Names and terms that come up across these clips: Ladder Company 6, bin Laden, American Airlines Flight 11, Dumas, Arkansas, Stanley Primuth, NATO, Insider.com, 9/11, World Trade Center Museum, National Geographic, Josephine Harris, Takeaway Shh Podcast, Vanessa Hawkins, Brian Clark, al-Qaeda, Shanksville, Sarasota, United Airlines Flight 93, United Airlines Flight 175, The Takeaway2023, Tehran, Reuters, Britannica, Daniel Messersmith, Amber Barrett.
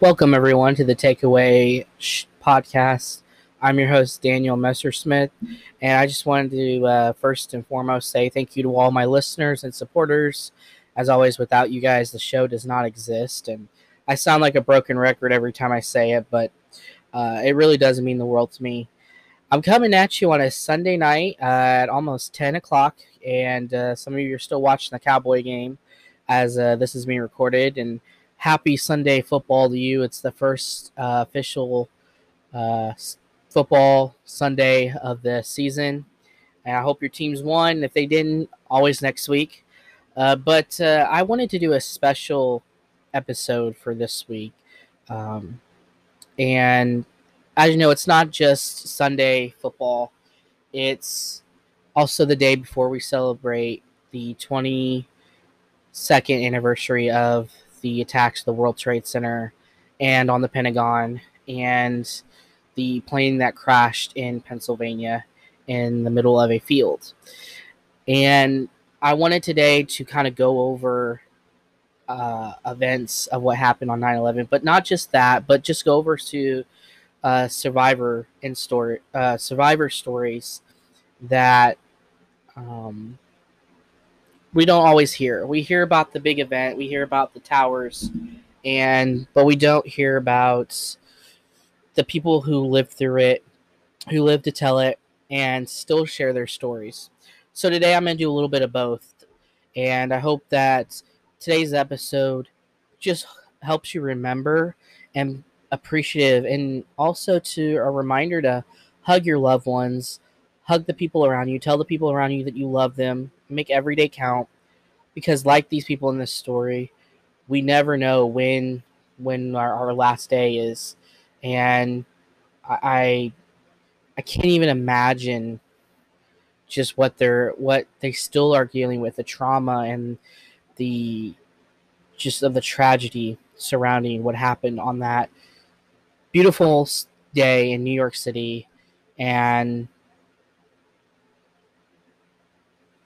Welcome, everyone, to the Takeaway Shh Podcast. I'm your host, Daniel Messersmith, and I just wanted to first and foremost say thank you to all my listeners and supporters. As always, without you guys, the show does not exist, and I sound like a broken record every time I say it, but it really does mean the world to me. I'm coming at you on a Sunday night at almost 10 o'clock, and some of you are still watching the Cowboy game as this is being recorded, and happy Sunday football to you. It's the first official football Sunday of the season. And I hope your teams won. If they didn't, always next week. But I wanted to do a special episode for this week. And as you know, it's not just Sunday football. It's also the day before we celebrate the 22nd anniversary of the attacks to the World Trade Center and on the Pentagon and the plane that crashed in Pennsylvania in the middle of a field. And I wanted today to kind of go over events of what happened on 9/11, but not just that, but just go over to survivor stories that we don't always hear. We hear about the big event. We hear about the towers, but we don't hear about the people who lived through it, who lived to tell it, and still share their stories. So today I'm going to do a little bit of both, and I hope that today's episode just helps you remember and appreciative, and also to a reminder to hug your loved ones, hug the people around you, tell the people around you that you love them, make every day count, because like these people in this story, we never know when our last day is, and I can't even imagine just what they still are dealing with, the trauma and the just of the tragedy surrounding what happened on that beautiful day in New York City. And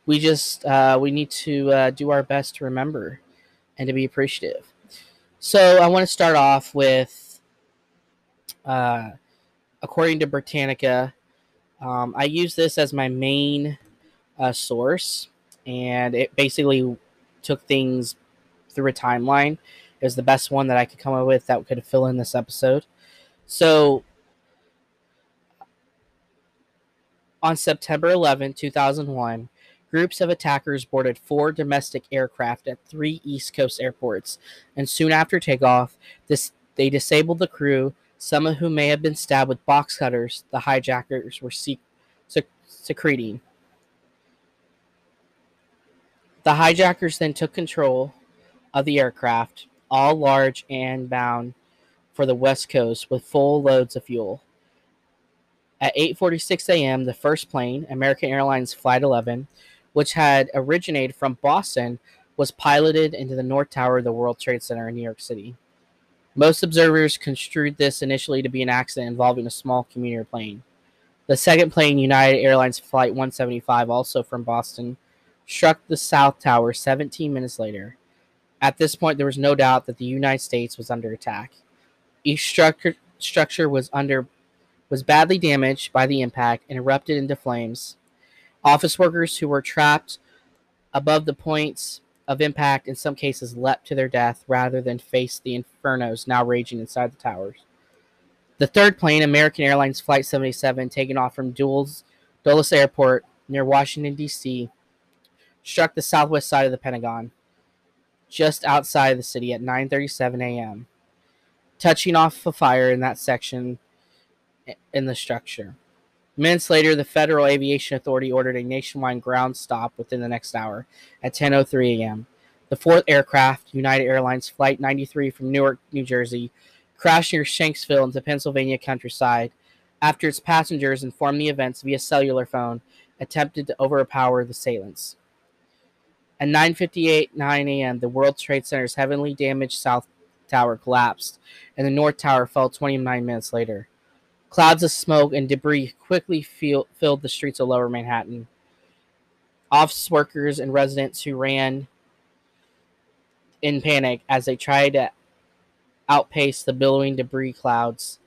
we just we need to do our best to remember and to be appreciative. So I want to start off with, according to Britannica, I use this as my main source, and it basically took things through a timeline. It was the best one that I could come up with that could fill in this episode. So on September 11, 2001, groups of attackers boarded four domestic aircraft at three East Coast airports, and soon after takeoff, they disabled the crew, some of whom may have been stabbed with box cutters the hijackers were secreting. The hijackers then took control of the aircraft, all large and bound for the West Coast with full loads of fuel. At 8:46 a.m., the first plane, American Airlines Flight 11, which had originated from Boston, was piloted into the North Tower of the World Trade Center in New York City. Most observers construed this initially to be an accident involving a small commuter plane. The second plane, United Airlines Flight 175, also from Boston, struck the South Tower 17 minutes later. At this point, there was no doubt that the United States was under attack. Each structure was badly damaged by the impact and erupted into flames. Office workers who were trapped above the points of impact in some cases leapt to their death rather than face the infernos now raging inside the towers. The third plane, American Airlines Flight 77, taken off from Dulles Airport near Washington, D.C., struck the southwest side of the Pentagon, just outside the city at 9:37 a.m., touching off a fire in that section in the structure. Minutes later, the Federal Aviation Authority ordered a nationwide ground stop within the next hour at 10:03 a.m. The fourth aircraft, United Airlines Flight 93 from Newark, New Jersey, crashed near Shanksville into Pennsylvania countryside after its passengers informed the events via cellular phone, attempted to overpower the assailants. At 9:59 a.m., the World Trade Center's heavily damaged South Tower collapsed, and the North Tower fell 29 minutes later. Clouds of smoke and debris quickly filled the streets of Lower Manhattan. Office workers and residents who ran in panic as they tried to outpaced the billowing debris clouds.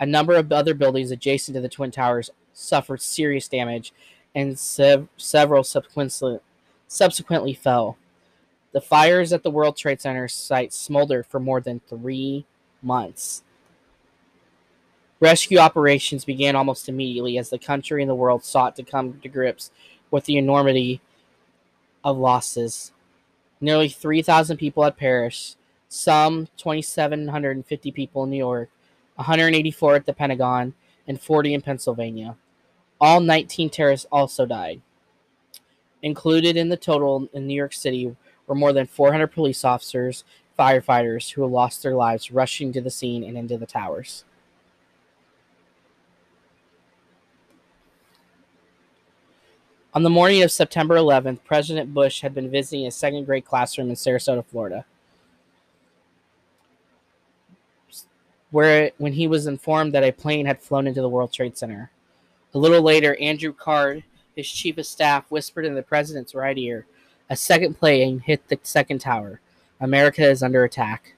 A number of other buildings adjacent to the Twin Towers suffered serious damage, and several subsequently fell. The fires at the World Trade Center site smoldered for more than 3 months. Rescue operations began almost immediately as the country and the world sought to come to grips with the enormity of losses. Nearly 3,000 people had perished, some 2,750 people in New York, 184 at the Pentagon, and 40 in Pennsylvania. All 19 terrorists also died. Included in the total in New York City were more than 400 police officers, firefighters who lost their lives rushing to the scene and into the towers. On the morning of September 11th, President Bush had been visiting a second-grade classroom in Sarasota, Florida, when he was informed that a plane had flown into the World Trade Center. A little later, Andrew Card, his chief of staff, whispered in the president's right ear, "A second plane hit the second tower. America is under attack."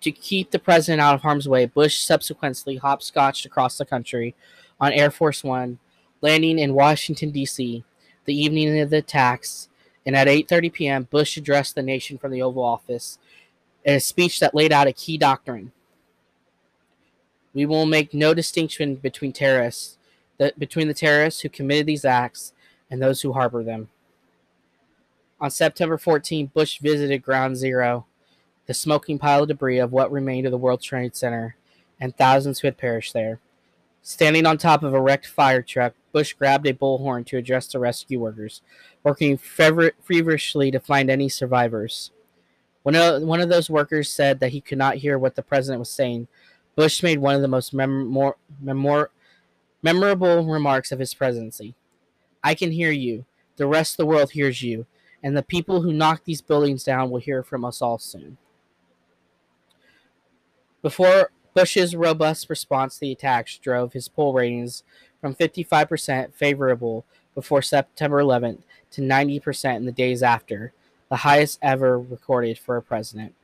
To keep the president out of harm's way, Bush subsequently hopscotched across the country on Air Force One, landing in Washington, D.C., the evening of the attacks, and at 8:30 p.m., Bush addressed the nation from the Oval Office in a speech that laid out a key doctrine. We will make no distinction between the terrorists who committed these acts and those who harbor them. On September 14, Bush visited Ground Zero, the smoking pile of debris of what remained of the World Trade Center and thousands who had perished there. Standing on top of a wrecked fire truck, Bush grabbed a bullhorn to address the rescue workers, working feverishly to find any survivors. When one of those workers said that he could not hear what the president was saying, Bush made one of the most memorable remarks of his presidency. "I can hear you. The rest of the world hears you. And the people who knocked these buildings down will hear from us all soon." Before Bush's robust response to the attacks drove his poll ratings from 55% favorable before September 11th to 90% in the days after, the highest ever recorded for a president.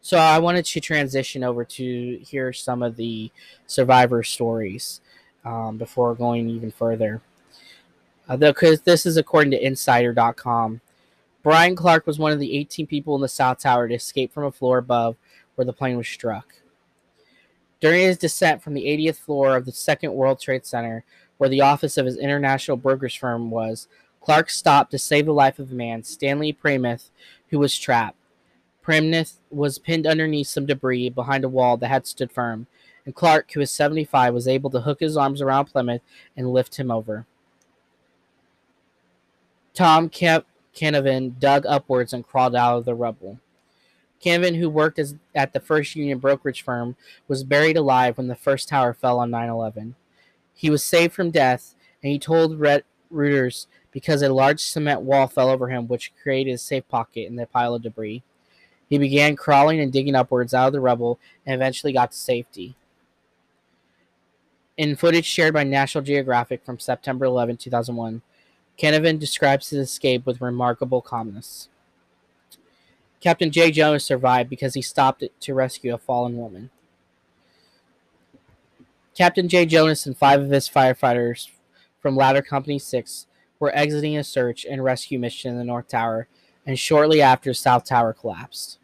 So I wanted to transition over to hear some of the survivor stories before going even further. Because this is according to Insider.com. Brian Clark was one of the 18 people in the South Tower to escape from a floor above where the plane was struck. During his descent from the 80th floor of the Second World Trade Center, where the office of his international brokerage firm was, Clark stopped to save the life of a man, Stanley Primuth, who was trapped. Primuth was pinned underneath some debris behind a wall that had stood firm, and Clark, who was 75, was able to hook his arms around Primuth and lift him over. Tom Canavan dug upwards and crawled out of the rubble. Canavan, who worked at the First Union brokerage firm, was buried alive when the first tower fell on 9/11. He was saved from death, and he told Reuters because a large cement wall fell over him, which created a safe pocket in the pile of debris. He began crawling and digging upwards out of the rubble and eventually got to safety. In footage shared by National Geographic from September 11, 2001, Canavan describes his escape with remarkable calmness. Captain J. Jonas survived because he stopped to rescue a fallen woman. Captain J. Jonas and 5 of his firefighters from Ladder Company 6 were exiting a search and rescue mission in the North Tower, and shortly after, South Tower collapsed.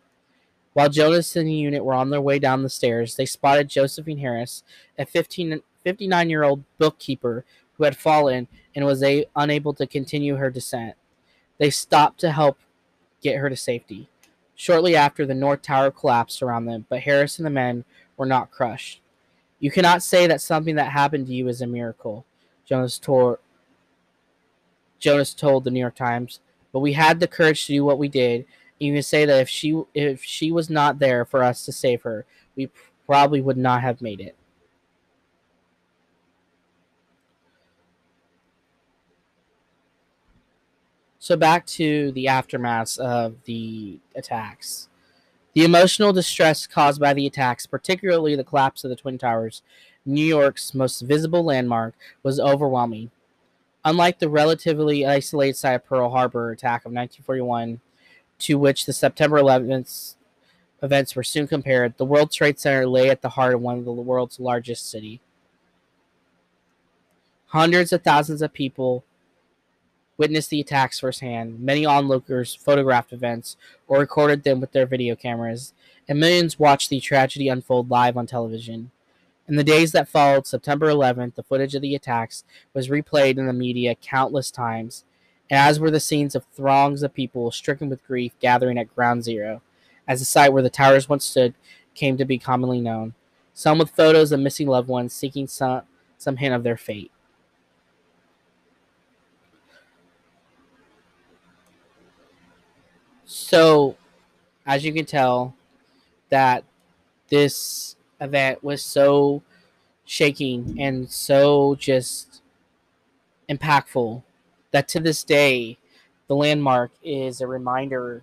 While Jonas and the unit were on their way down the stairs, they spotted Josephine Harris, a 59-year-old bookkeeper who had fallen and was unable to continue her descent. They stopped to help get her to safety. Shortly after, the North Tower collapsed around them, but Harris and the men were not crushed. "You cannot say that something that happened to you is a miracle," Jonas told the New York Times, "but we had the courage to do what we did. You can say that if she was not there for us to save her, we probably would not have made it." So back to the aftermath of the attacks. The emotional distress caused by the attacks, particularly the collapse of the Twin Towers, New York's most visible landmark, was overwhelming. Unlike the relatively isolated site of Pearl Harbor attack of 1941, to which the September 11th events were soon compared, the World Trade Center lay at the heart of one of the world's largest cities. Hundreds of thousands of people witnessed the attacks firsthand. Many onlookers photographed events or recorded them with their video cameras, and millions watched the tragedy unfold live on television. In the days that followed September 11th, the footage of the attacks was replayed in the media countless times, as were the scenes of throngs of people stricken with grief gathering at Ground Zero, as the site where the towers once stood came to be commonly known, some with photos of missing loved ones seeking some hint of their fate. So, as you can tell, that this event was so shaking and so just impactful that to this day, the landmark is a reminder,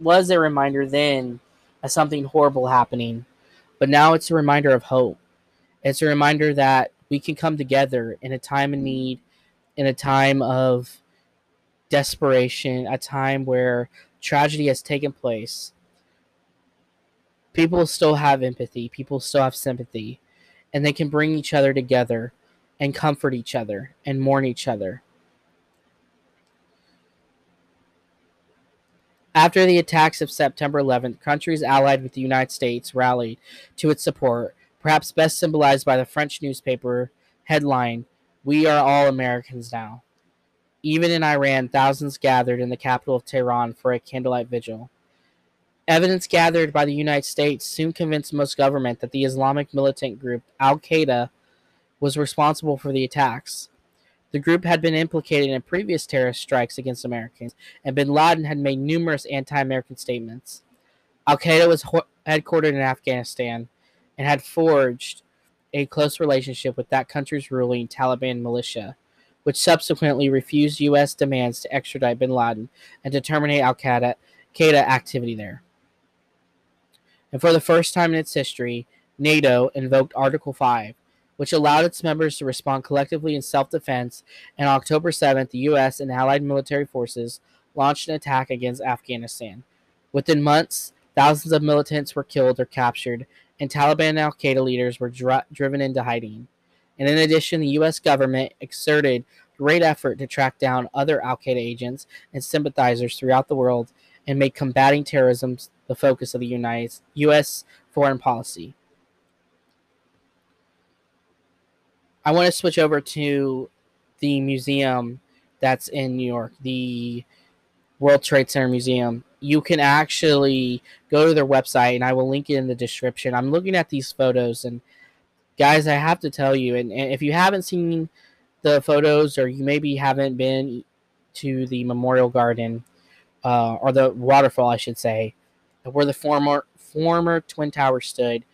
was a reminder then of something horrible happening, but now it's a reminder of hope. It's a reminder that we can come together in a time of need, in a time of desperation, a time where tragedy has taken place. People still have empathy, people still have sympathy, and they can bring each other together and comfort each other and mourn each other. After the attacks of September 11th, countries allied with the United States rallied to its support, perhaps best symbolized by the French newspaper headline, "We Are All Americans Now." Even in Iran, thousands gathered in the capital of Tehran for a candlelight vigil. Evidence gathered by the United States soon convinced most government that the Islamic militant group al-Qaeda was responsible for the attacks. The group had been implicated in previous terrorist strikes against Americans, and bin Laden had made numerous anti-American statements. Al-Qaeda was headquartered in Afghanistan and had forged a close relationship with that country's ruling Taliban militia, which subsequently refused U.S. demands to extradite bin Laden and to terminate al-Qaeda activity there. And for the first time in its history, NATO invoked Article 5, which allowed its members to respond collectively in self-defense, and on October 7th, the U.S. and allied military forces launched an attack against Afghanistan. Within months, thousands of militants were killed or captured, and Taliban and al-Qaeda leaders were driven into hiding. And in addition, the U.S. government exerted great effort to track down other al-Qaeda agents and sympathizers throughout the world and make combating terrorism the focus of the U.S. foreign policy. I want to switch over to the museum that's in New York, the World Trade Center Museum. You can actually go to their website, and I will link it in the description. I'm looking at these photos, and guys, I have to tell you, and if you haven't seen the photos, or you maybe haven't been to the Memorial Garden, or the waterfall, I should say, where the former Twin Towers stood,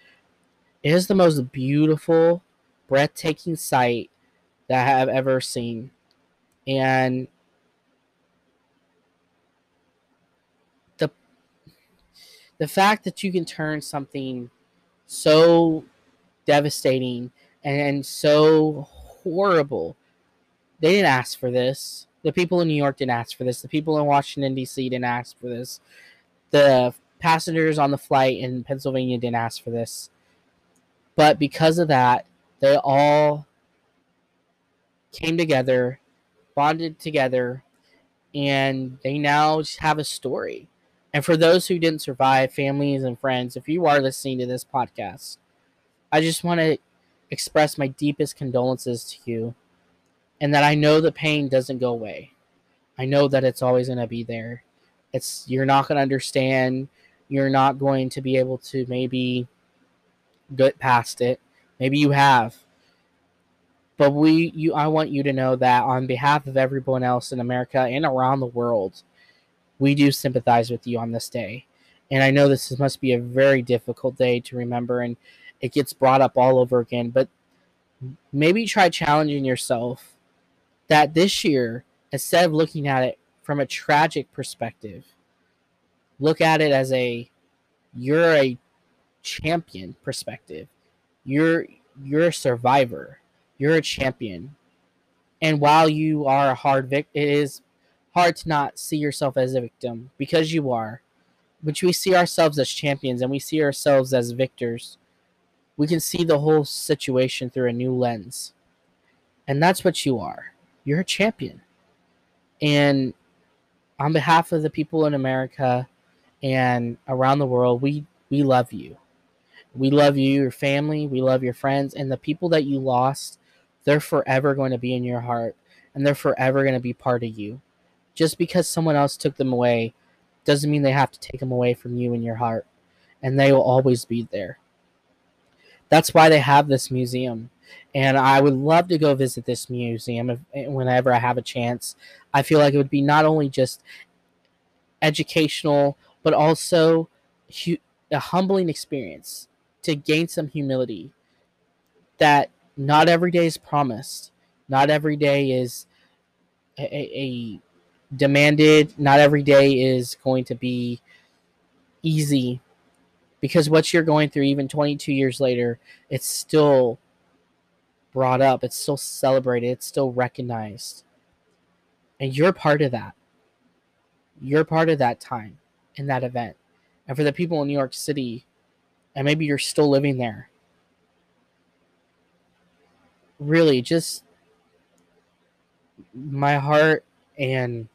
it is the most beautiful, breathtaking sight that I have ever seen. And the fact that you can turn something so devastating and so horrible. They didn't ask for this. The people in New York didn't ask for this. The people in Washington, D.C. didn't ask for this. The passengers on the flight in Pennsylvania didn't ask for this. But because of that, they all came together, bonded together, and they now have a story. And for those who didn't survive, families and friends, if you are listening to this podcast, I just want to express my deepest condolences to you, and that I know the pain doesn't go away. I know that it's always going to be there. You're not going to understand. You're not going to be able to maybe get past it. Maybe you have. But I want you to know that on behalf of everyone else in America and around the world, we do sympathize with you on this day. And I know this must be a very difficult day to remember, and it gets brought up all over again, but maybe try challenging yourself that this year, instead of looking at it from a tragic perspective, look at it as you're a champion perspective. You're a survivor. You're a champion. And while you are a hard victim, it is hard to not see yourself as a victim, because you are. But we see ourselves as champions, and we see ourselves as victors. We can see the whole situation through a new lens. And that's what you are. You're a champion. And on behalf of the people in America and around the world, we love you. We love you, your family. We love your friends. And the people that you lost, they're forever going to be in your heart. And they're forever going to be part of you. Just because someone else took them away doesn't mean they have to take them away from you in your heart. And they will always be there. That's why they have this museum. And I would love to go visit this museum whenever I have a chance. I feel like it would be not only just educational, but also a humbling experience to gain some humility that not every day is promised. Not every day is a demanded. Not every day is going to be easy, because what you're going through, even 22 years later, it's still brought up. It's still celebrated. It's still recognized. And you're part of that. You're part of that time and that event. And for the people in New York City, and maybe you're still living there, really, just my heart and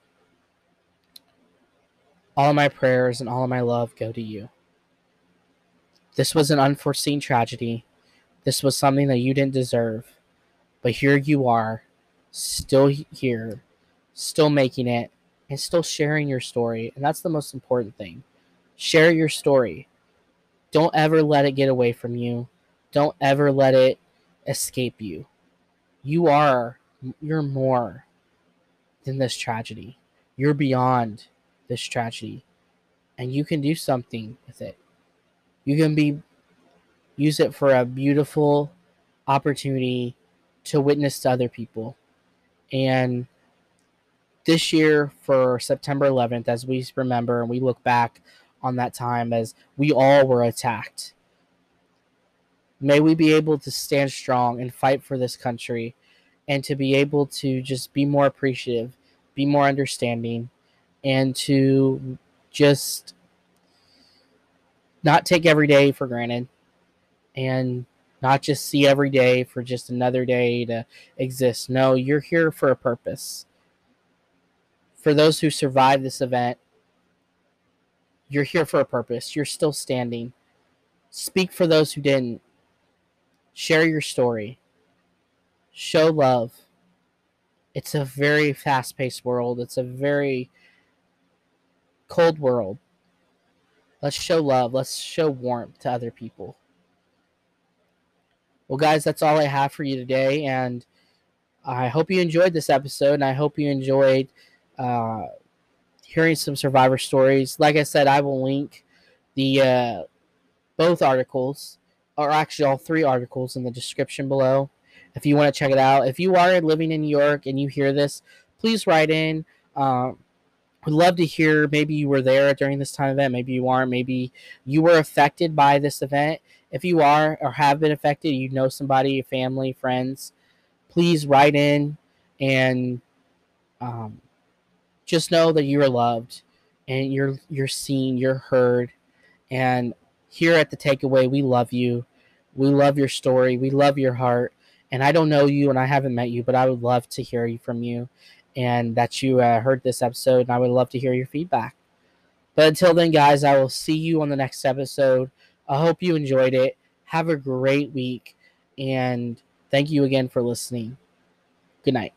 all of my prayers and all of my love go to you. This was an unforeseen tragedy. This was something that you didn't deserve. But here you are, still here, still making it, and still sharing your story. And that's the most important thing. Share your story. Don't ever let it get away from you. Don't ever let it escape you. You're more than this tragedy. You're beyond this tragedy. And you can do something with it. You can use it for a beautiful opportunity to witness to other people. And this year for September 11th, as we remember and we look back on that time as we all were attacked, may we be able to stand strong and fight for this country, and to be able to just be more appreciative, be more understanding, and to just not take every day for granted, and not just see every day for just another day to exist. No, you're here for a purpose. For those who survived this event, you're here for a purpose. You're still standing. Speak for those who didn't. Share your story. Show love. It's a very fast-paced world. It's a very cold world. Let's show love. Let's show warmth to other people. Well, guys, that's all I have for you today. And I hope you enjoyed this episode. And I hope you enjoyed hearing some survivor stories. Like I said, I will link the both articles, or actually all three articles, in the description below if you want to check it out. If you are living in New York and you hear this, please write in. We'd love to hear. Maybe you were there during this time event. Maybe you aren't. Maybe you were affected by this event. If you are or have been affected, you know somebody, family, friends, please write in and just know that you are loved, and you're seen, you're heard. And here at The Takeaway, we love you. We love your story. We love your heart. And I don't know you and I haven't met you, but I would love to hear from you, and that you heard this episode, and I would love to hear your feedback. But until then, guys, I will see you on the next episode. I hope you enjoyed it. Have a great week, and thank you again for listening. Good night.